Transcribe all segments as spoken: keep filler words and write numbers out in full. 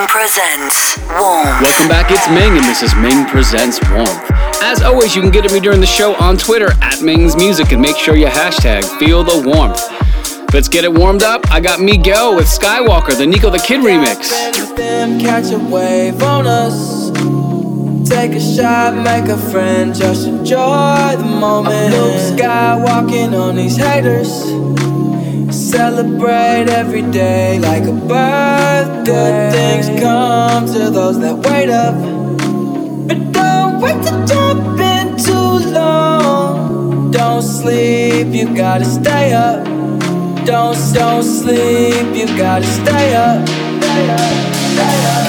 Ming Presents Warmth. Welcome back, it's Ming, and this is Ming Presents Warmth. As always, you can get at me during the show on Twitter, at Ming's Music, and make sure you hashtag Feel the Warmth. Let's get it warmed up. I got Miguel with Skywalker, the Nico the Kid remix. Catch a wave on us. Take a shot, make a friend, just enjoy the moment. Luke Skywalking on these haters. Celebrate every day like a birthday. Good things come to those that wait up, but don't wait to jump in too long. Don't sleep, you gotta stay up. Don't, don't sleep, you gotta stay up. Stay up, stay up.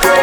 Great.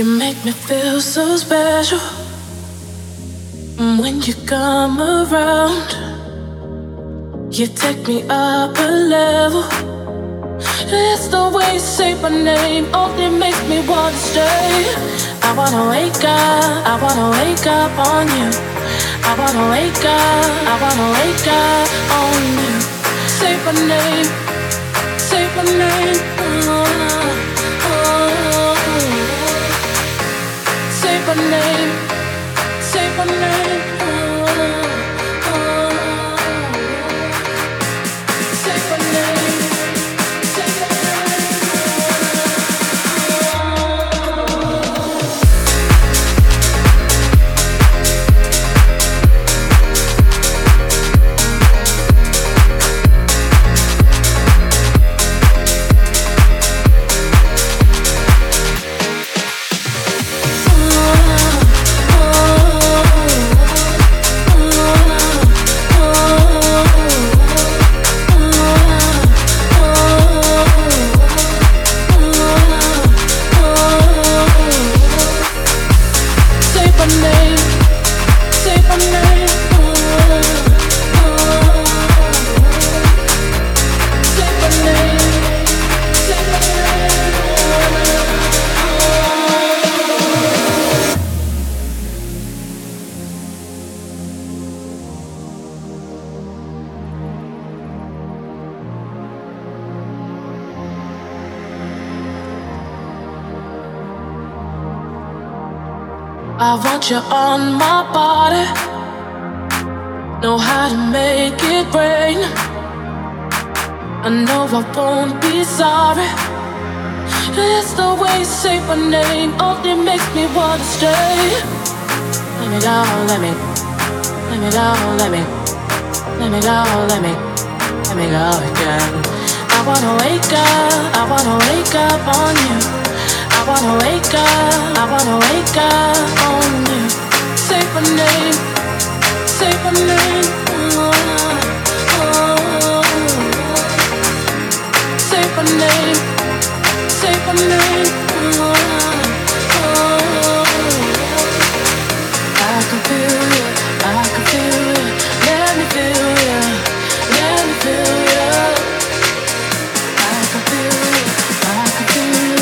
You make me feel so special when you come around. You take me up a level. It's the way you say my name only makes me wanna stay. I wanna wake up, I wanna wake up on you. I wanna wake up, I wanna wake up on you. Say my name, say my name. Oh. Say my name, say my name, oh, oh. Say my name, say my I want you on my body. Know how to make it rain. I know I won't be sorry. It's the way you say my name only makes me wanna stay. Let me down, let me. Let me down, let me. Let me down, let me. Let me go again. I wanna wake up, I wanna wake up on you. I wanna wake up, I wanna wake up on you. Say my name, say my name, oh, oh, oh. Say my name, say my name, oh, oh, oh. I can feel you, I can feel you. Let me feel you, let me feel you. I can feel you, I can feel you.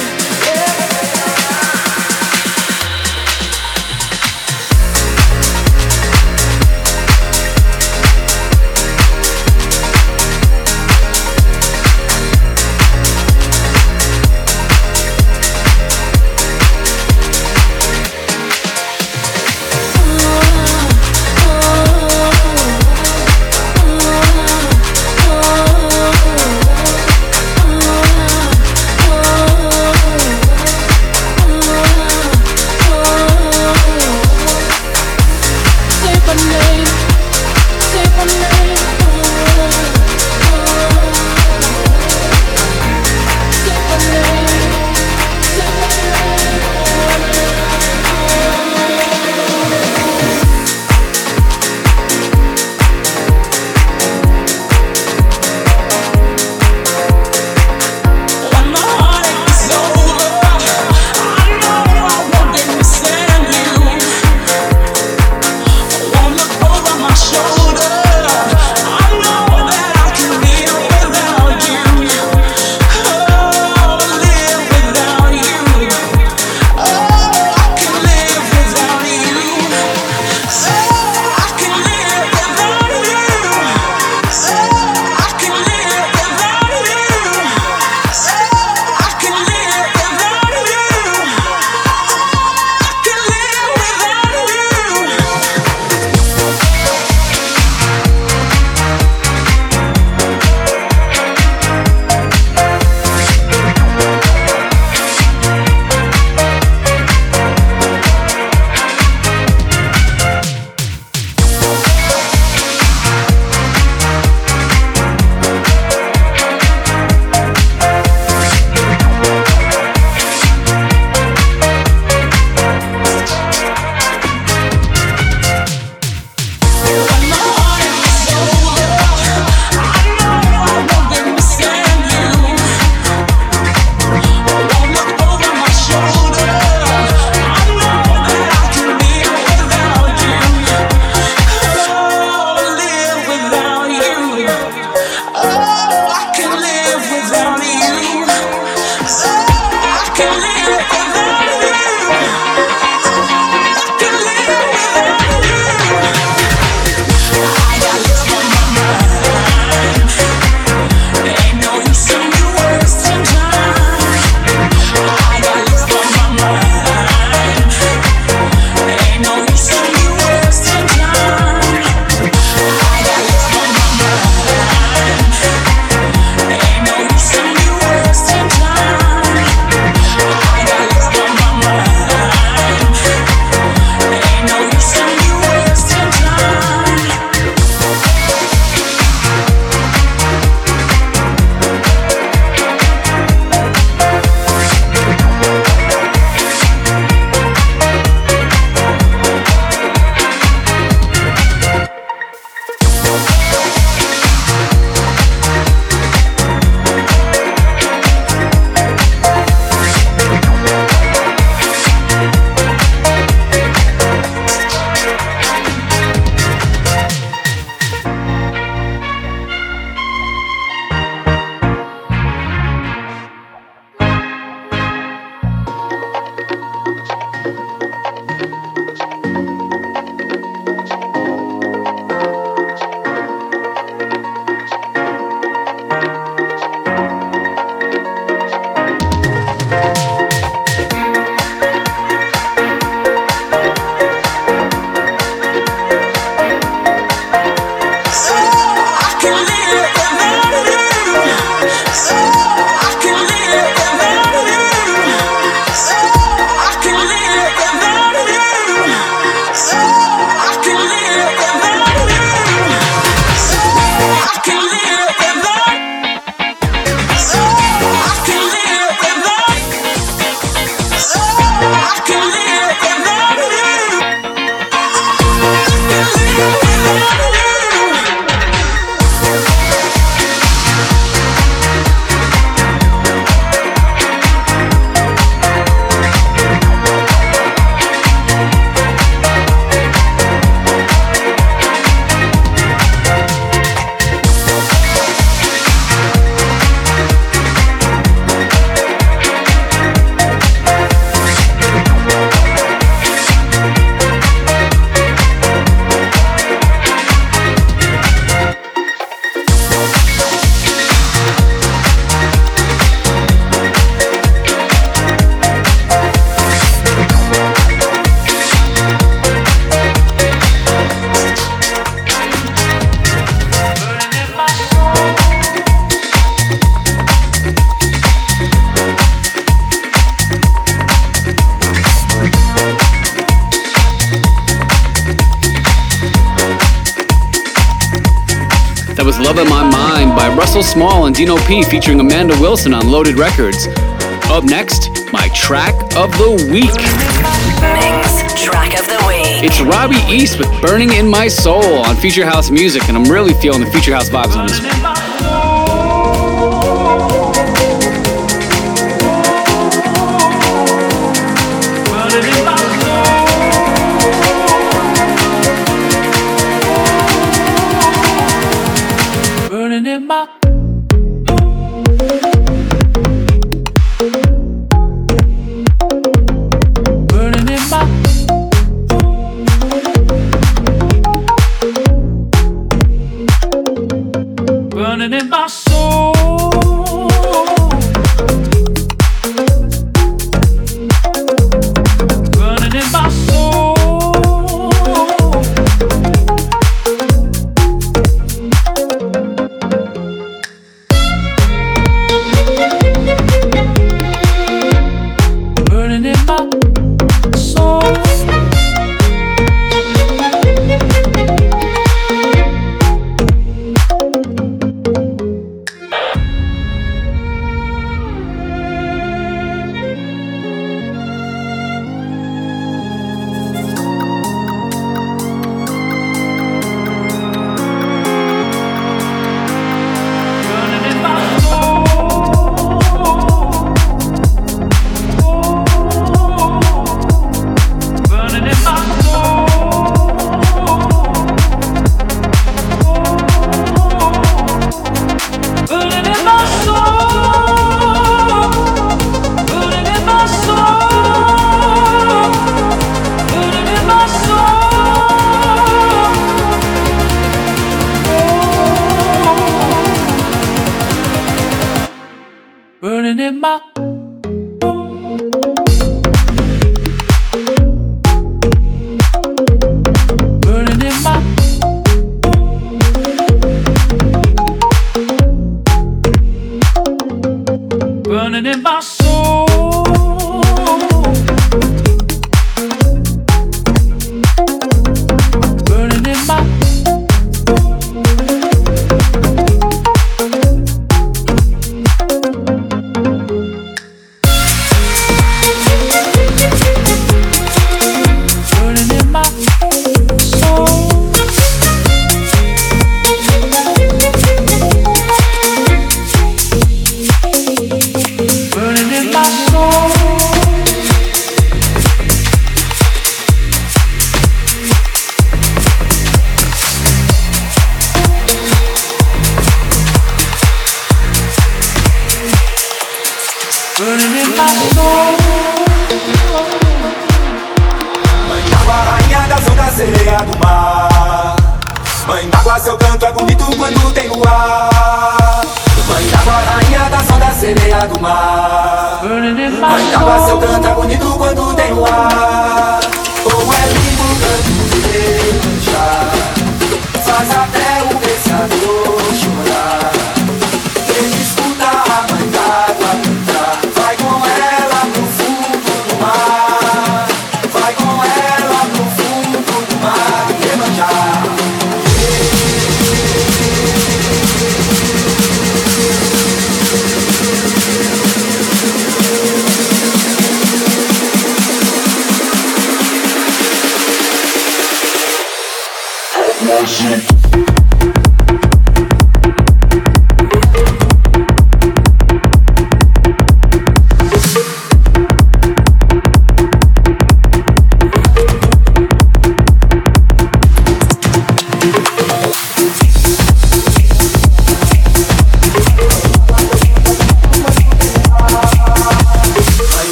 was Love in My Mind by Russell Small and Dino P featuring Amanda Wilson on Loaded Records. Up next, my track of the week. Ming's track of the week. It's Robbie East with Burning in My Soul on Future House Music, and I'm really feeling the Future House vibes on this one.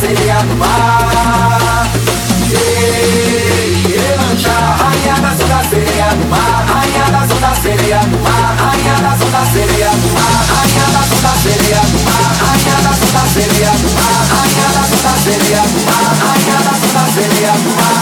seria do mar. Sei Iemanjá, rainha das ondas, sereia do mar, rainha das ondas, sereia do mar, rainha das ondas, sereia do mar, rainha das ondas, sereia do mar, rainha das ondas, sereia do mar, rainha das ondas, sereia do mar, rainha das ondas, sereia do mar.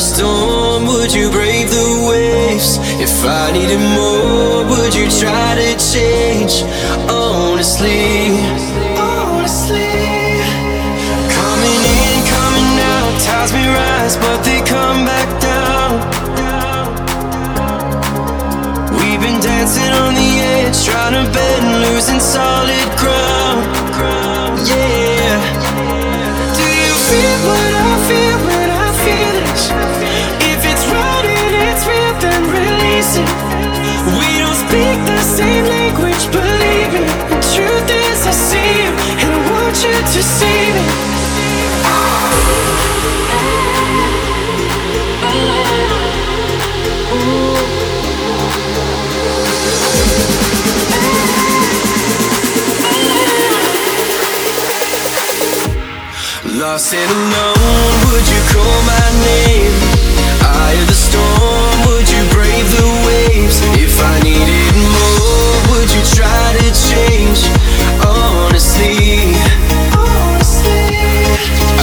the storm, would you brave the waves? If I needed more, would you try to change? Honestly, honestly. Coming in, coming out, tides may rise, but they come back down. We've been dancing on the edge, trying to bend, losing solid ground. Yeah. Do you feel what I feel when I feel it? If it's right and it's real, then release it. We don't speak the same language, believe it. The truth is I see it, and I want you to see me. Lost and alone, would you call my name? Eye of the storm, would you brave the waves? If I needed more, would you try to change? Honestly, honestly.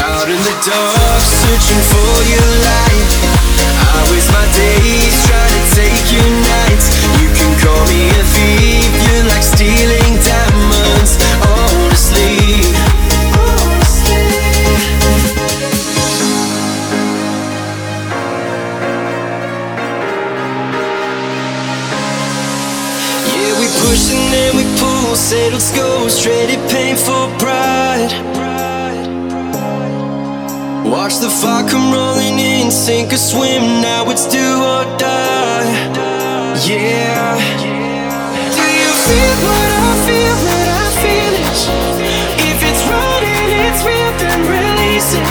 Out in the dark, searching for your light. I waste my days, try to take your nights. You can call me a thief, you're like stealing diamonds. Honestly. Pushing and we pull, settled scores, traded pain for pride. Watch the fire come rolling in, sink or swim, now it's do or die. Yeah. Do you feel what I feel when I feel it? If it's right and it's real, then release it.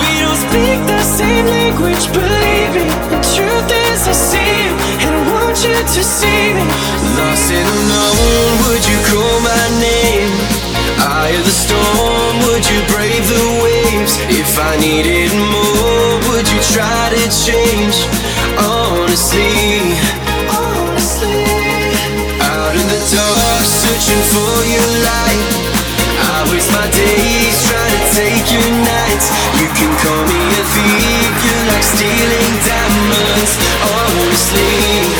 We don't speak the same language, believe it. The truth is I see it, and I want you to see me. Lost and alone, would you call my name? Eye of the storm, would you brave the waves? If I needed more, would you try to change? Honestly, honestly. Out in the dark, searching for your light. I waste my days trying to take your nights. You can call me a thief, you're like stealing diamonds. Honestly.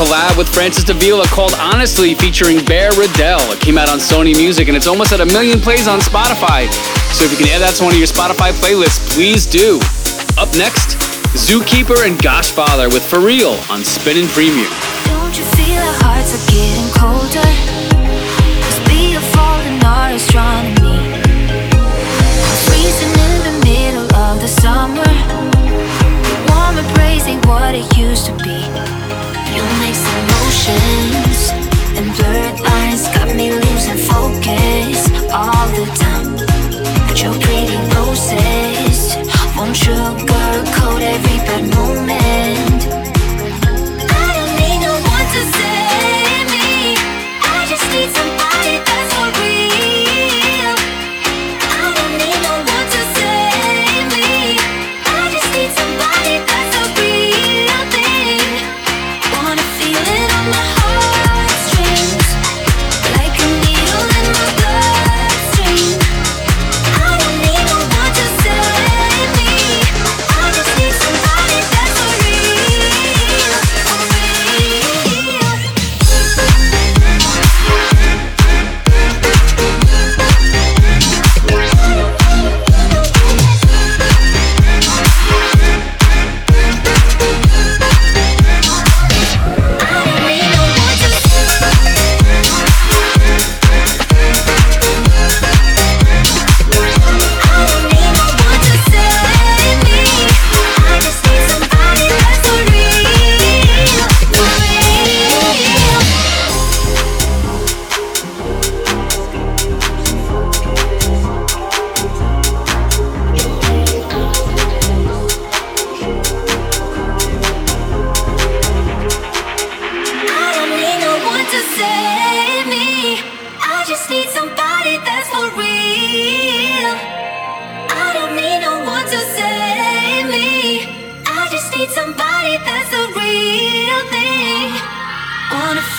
Collab with Francis Davila called Honestly featuring Bear Riddell. It came out on Sony Music and it's almost at a million plays on Spotify. So if you can add that to one of your Spotify playlists, please do. Up next, Zookeeper and Goshfather with For Real on Spinning Premium. Don't you feel our hearts are getting colder? Cause we are falling our astronomy. Freezing in the middle of the summer. Warm embrace ain't what it used to be. You mix emotions and blurred lines, got me losing focus all the time. But your pretty roses won't sugarcoat every bad moment. I don't need no one to save me. I just need somebody that's for real. I don't need no one to save me. I just need somebody that's a real thing. Feel it on my heart.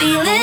Feel like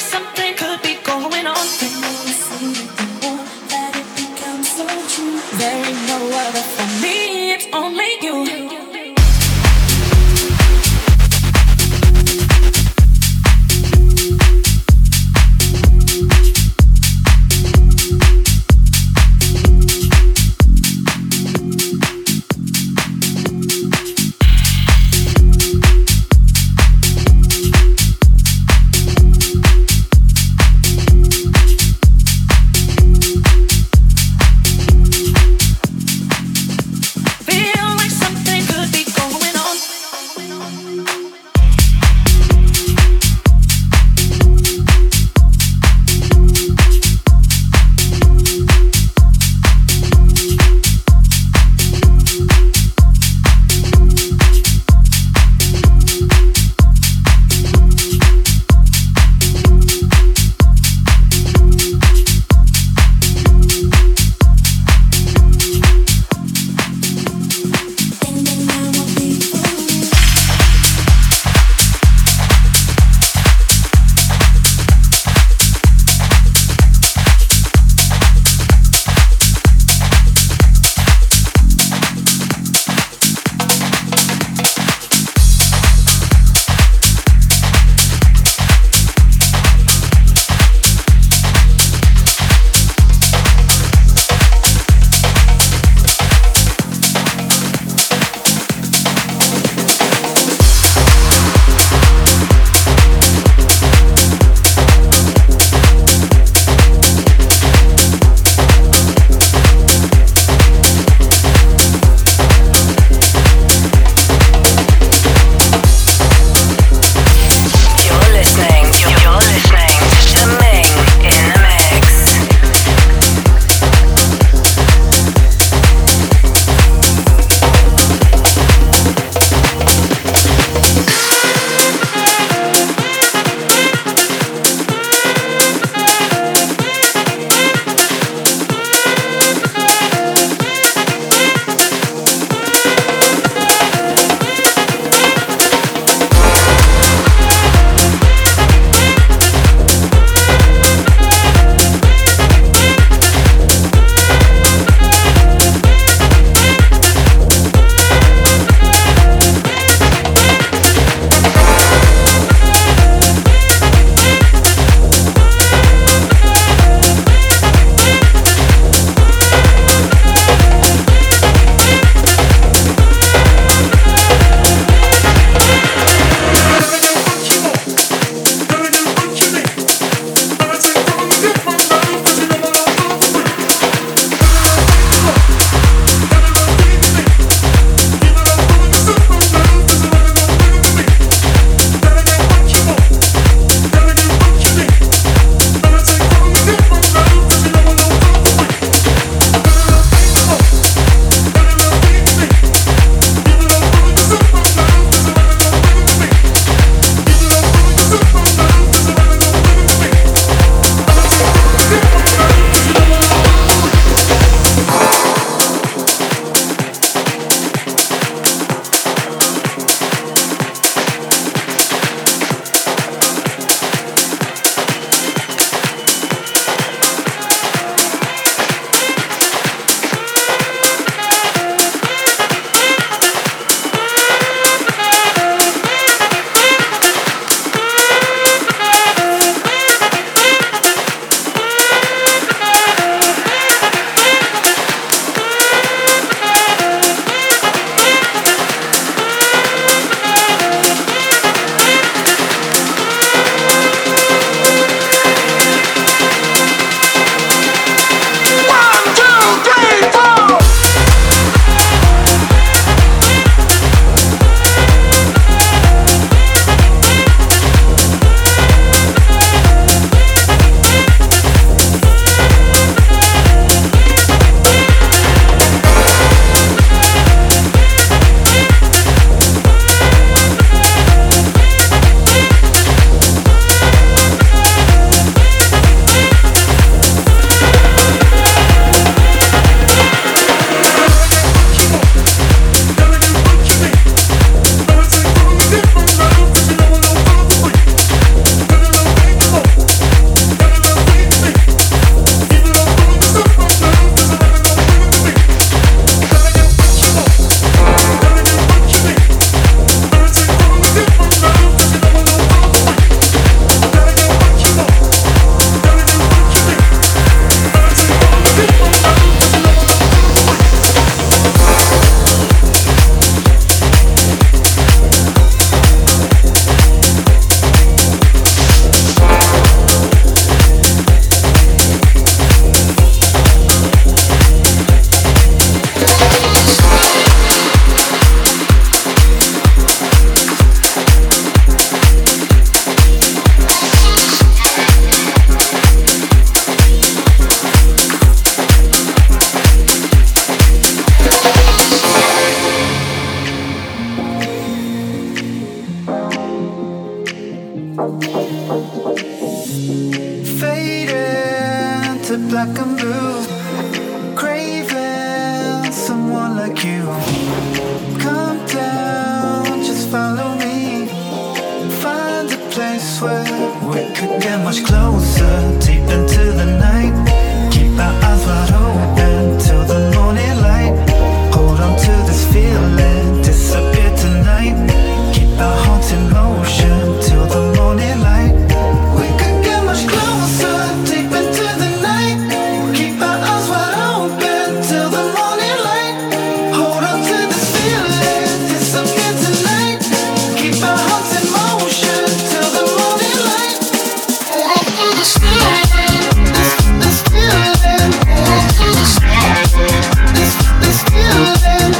something swear we could get much closer, deep into the night. Keep our eyes wide open till the morning light. Hold on to this feeling, disappear tonight. Keep our hearts in motion till the morning light. We could get much closer, deep into the night. Keep our eyes wide open till the morning light. Hold on to this feeling, disappear tonight. Keep our hearts in motion till the morning light. Hold on to this feeling, this this feeling. Hold on to this feeling, this this feeling.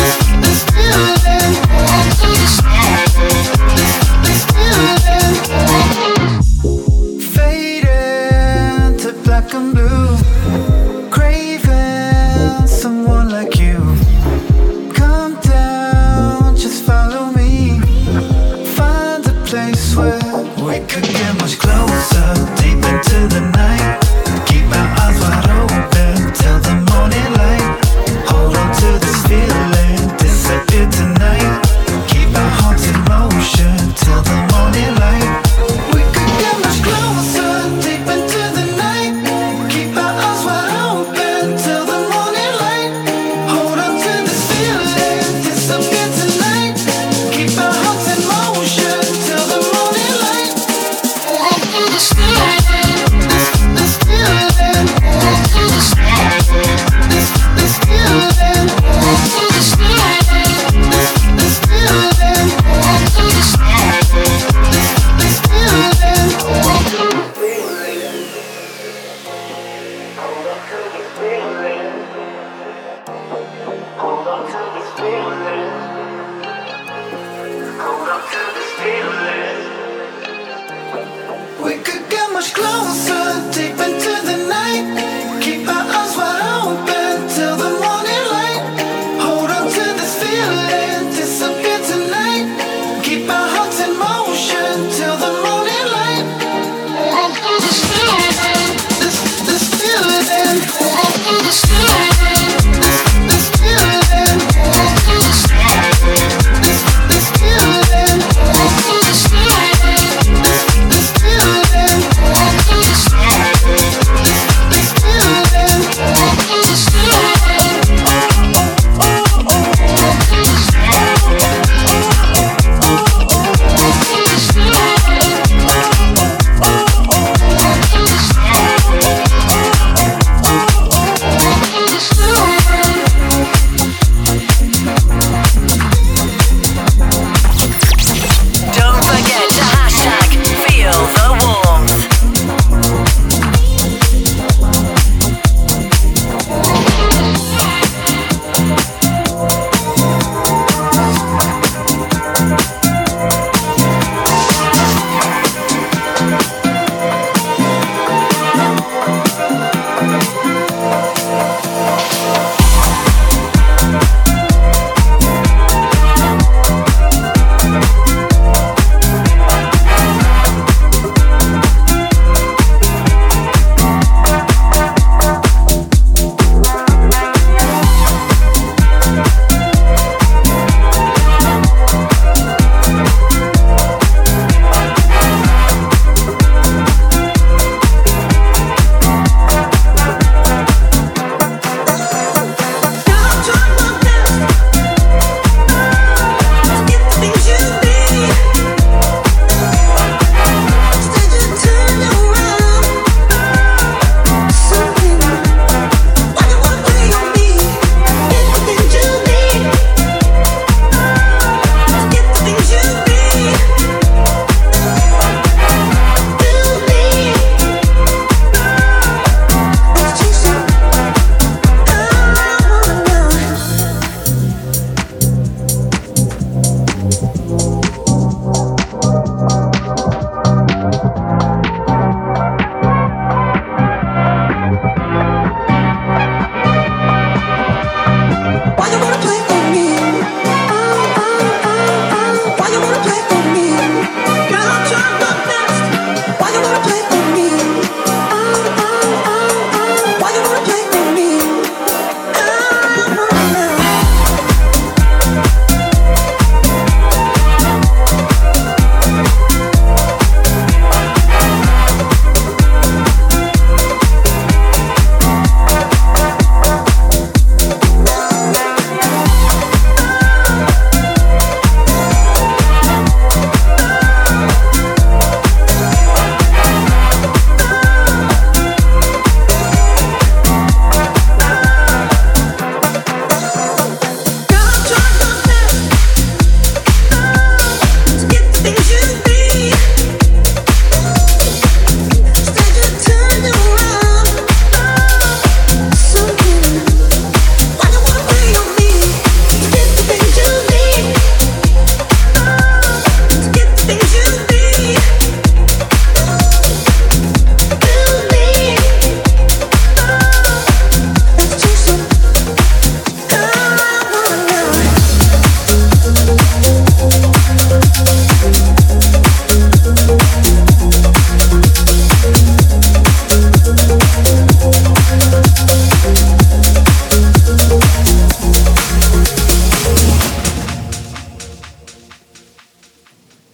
Hold on to this feeling, this this feeling. Hold on to this feeling, this this feeling. Fading to black and blue, craving someone like you. Come down, just follow me. Find a place where we could get much closer, deep into the night. Keep our eyes wide open till the morning light. Hold on to this feeling, disappear tonight. Keep our hearts in motion till the morning light. We could get much closer, deep into the night. Keep our eyes wide open till the morning light. Hold on to this feeling, disappear tonight. Keep our hearts in motion till the morning light. Hold on to this feeling, this this feeling. Hold on to this feeling, this this feeling. Hold on to this feeling, this this feeling. Hold on to this feeling, this this feeling. Hold on to this feeling. Hold on to this feeling. Hold on to this feeling. Hold on to this feeling. We could get much closer, deep into the night. Keep our eyes wide open till the morning light. Hold on to this feeling, disappear tonight. Keep our hearts in motion till the morning light. Hold on to this feeling, this this feeling. Hold on to this feeling, this this feeling. Hold on to this feeling, this this feeling. Hold on to this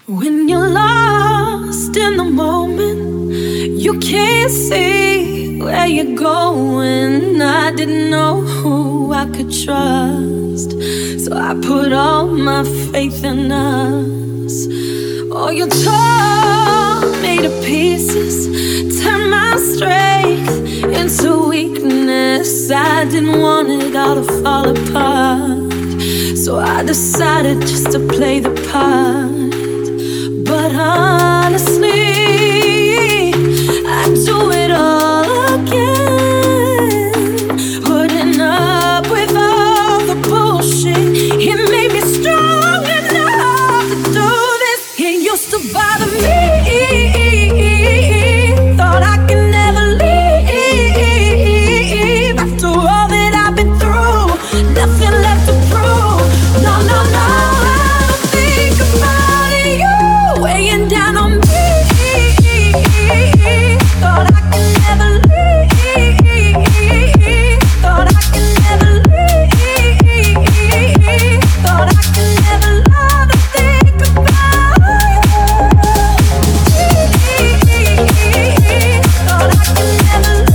When you're lost in the moment, you can't see where you're going. I didn't know who I could trust, so I put all my faith in us. Oh, you tore me to pieces, turned my strength into weakness. I didn't want it all to fall apart, so I decided just to play the part. But honestly, I'd do it all again. Putting up with all the bullshit, it made me strong enough to do this. It used to bother me, thought I could never leave. After all that I've been through, nothing left to prove. No, no, no, I don't think about weighing down on me, thought I could never leave, thought I could never leave, thought I could never love to think about you, thought I could never leave.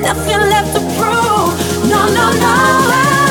Nothing left to prove. No, no, no.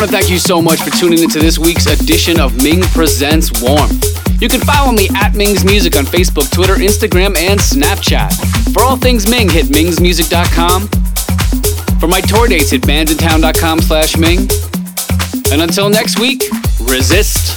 want to thank you so much for tuning into this week's edition of Ming Presents Warmth. You can follow me at Ming's Music on Facebook, Twitter, Instagram, and Snapchat. For all things Ming, hit mings music dot com. For my tour dates, hit bands in town dot com slash Ming. And until next week, resist.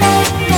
Bye.